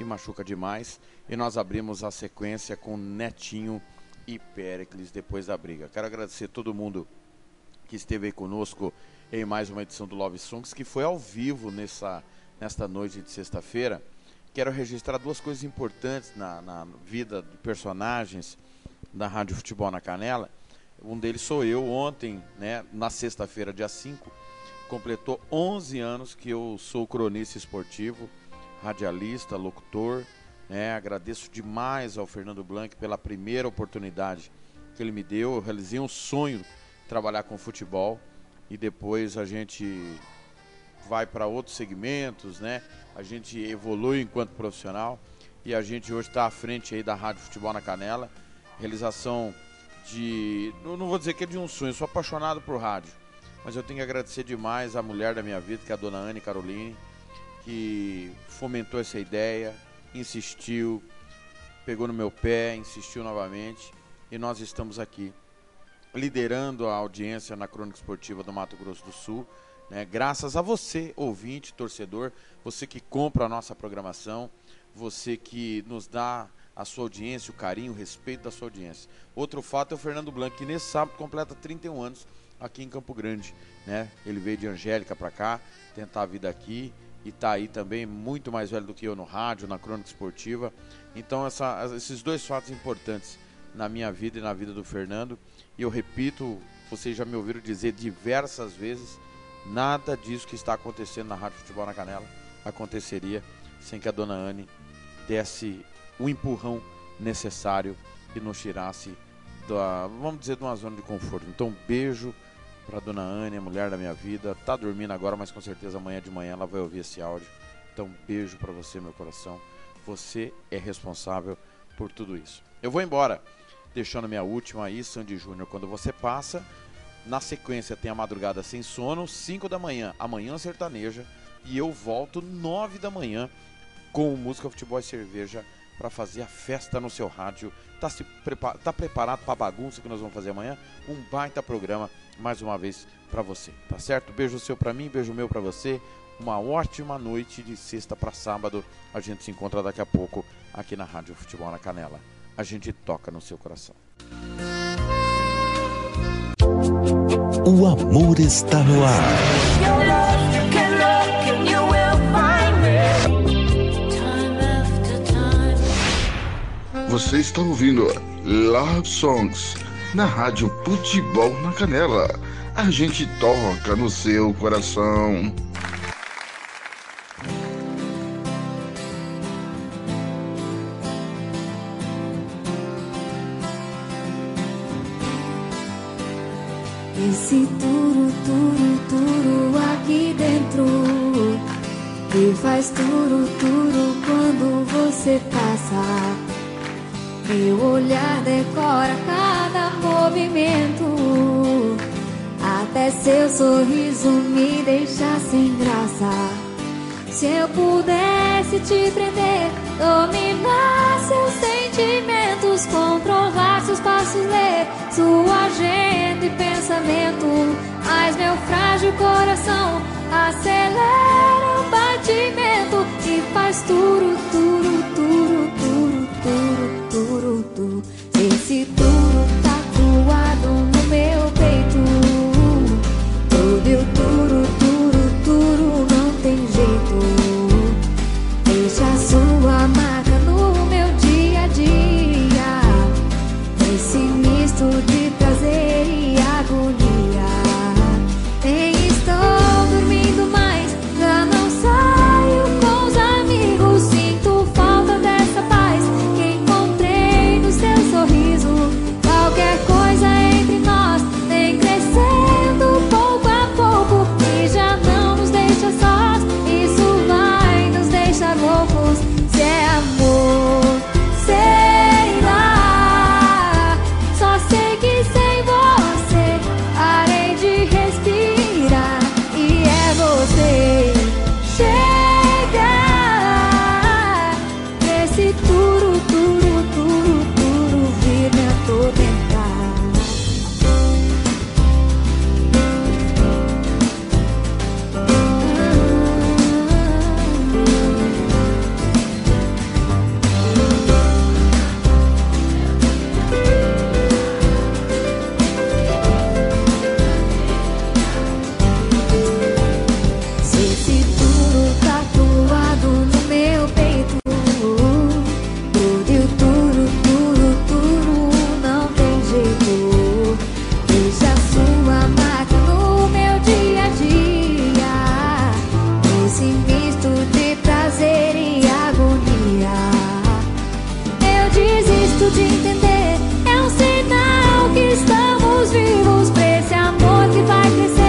e machuca demais. E nós abrimos a sequência com Netinho e Péricles depois da briga. Quero agradecer todo mundo que esteve aí conosco em mais uma edição do Love Songs, que foi ao vivo nesta noite de sexta-feira. Quero registrar duas coisas importantes na vida de personagens da Rádio Futebol na Canela. Um deles sou eu. Ontem, né, na sexta-feira, dia 5, completou 11 anos que eu sou cronista esportivo, radialista, locutor, né? Agradeço demais ao Fernando Blanc pela primeira oportunidade que ele me deu. Eu realizei um sonho, trabalhar com futebol, e depois a gente vai para outros segmentos, né? A gente evolui enquanto profissional e a gente hoje está à frente aí da Rádio Futebol na Canela. Realização de... não vou dizer que é de um sonho, eu sou apaixonado por rádio, mas eu tenho que agradecer demais a mulher da minha vida, que é a dona Anne Caroline, que fomentou essa ideia, insistiu, pegou no meu pé, insistiu novamente, e nós estamos aqui liderando a audiência na crônica esportiva do Mato Grosso do Sul, né? Graças a você, ouvinte, torcedor, você que compra a nossa programação, você que nos dá a sua audiência, o carinho, o respeito da sua audiência. Outro fato é o Fernando Blanc, que nesse sábado completa 31 anos aqui em Campo Grande, né? Ele veio de Angélica para cá, tentar a vida aqui, e tá aí também, muito mais velho do que eu no rádio, na crônica esportiva. Então esses dois fatos importantes na minha vida e na vida do Fernando. E eu repito, vocês já me ouviram dizer diversas vezes, nada disso que está acontecendo na Rádio Futebol na Canela aconteceria sem que a dona Anne desse o empurrão necessário e nos tirasse de uma zona de conforto. Então, um beijo para dona Anne, a mulher da minha vida. Tá dormindo agora, mas com certeza amanhã de manhã ela vai ouvir esse áudio. Então, um beijo para você, meu coração. Você é responsável por tudo isso. Eu vou embora, deixando minha última aí, Sandy Júnior, quando você passa. Na sequência tem a madrugada sem sono, 5 da manhã, Amanhã Sertaneja. E eu volto 9 da manhã com o Música, Futebol e Cerveja para fazer a festa no seu rádio. Tá preparado para a bagunça que nós vamos fazer amanhã? Um baita programa, mais uma vez, para você, tá certo? Beijo seu para mim, beijo meu para você. Uma ótima noite de sexta para sábado. A gente se encontra daqui a pouco aqui na Rádio Futebol na Canela. A gente toca no seu coração. O amor está no ar. Você está ouvindo Love Songs na Rádio Futebol na Canela. A gente toca no seu coração. Esse turu, turu, turu aqui dentro que faz turu, turu quando você passa. Meu olhar decora cada movimento, até seu sorriso me deixa sem graça. Se eu pudesse te prender, dominar seus sentimentos, controlar seus passos, ler sua agenda e pensamento, mas meu frágil coração acelera o batimento e faz turu, turu, turu, turu, turu, turu, turu. Esse turu tatuado no meu peito, todo eu turu, turu, turu, não tem jeito. Deixa a sua marca no meu dia a dia, esse misto de prazer e agonia. Nem estou dormindo mais, já não saio com os amigos. Sinto falta dessa paz que encontrei no seu sorriso. Qualquer coisa entre nós vem crescendo pouco a pouco e já não nos deixa sós. Isso vai nos deixar loucos. Se é amor, sei lá, só sei que sem você parei de respirar. E é você chegar nesse turu, turu, turu, turu, vir me atormentar. Se esse turu tatuado no meu peito, todo eu turu, turu, turu, não tem jeito. Deixa a sua marca no meu dia a dia, esse misto de prazer e agonia. Eu desisto de entender, é um sinal que estamos vivos pra esse amor que vai crescer.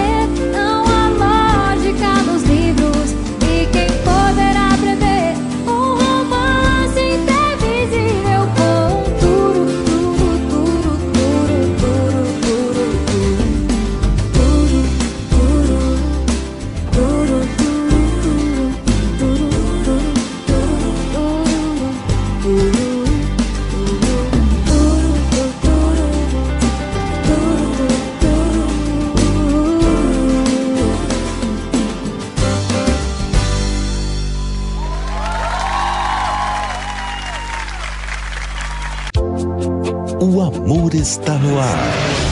Não há lógica nos livros, e quem poderá prever um romance imprevisível com um turu, turu, turu, turu, turu, turu, turu, turu, turu, turu, turu, turu, turu, turu, turu. O amor está no ar.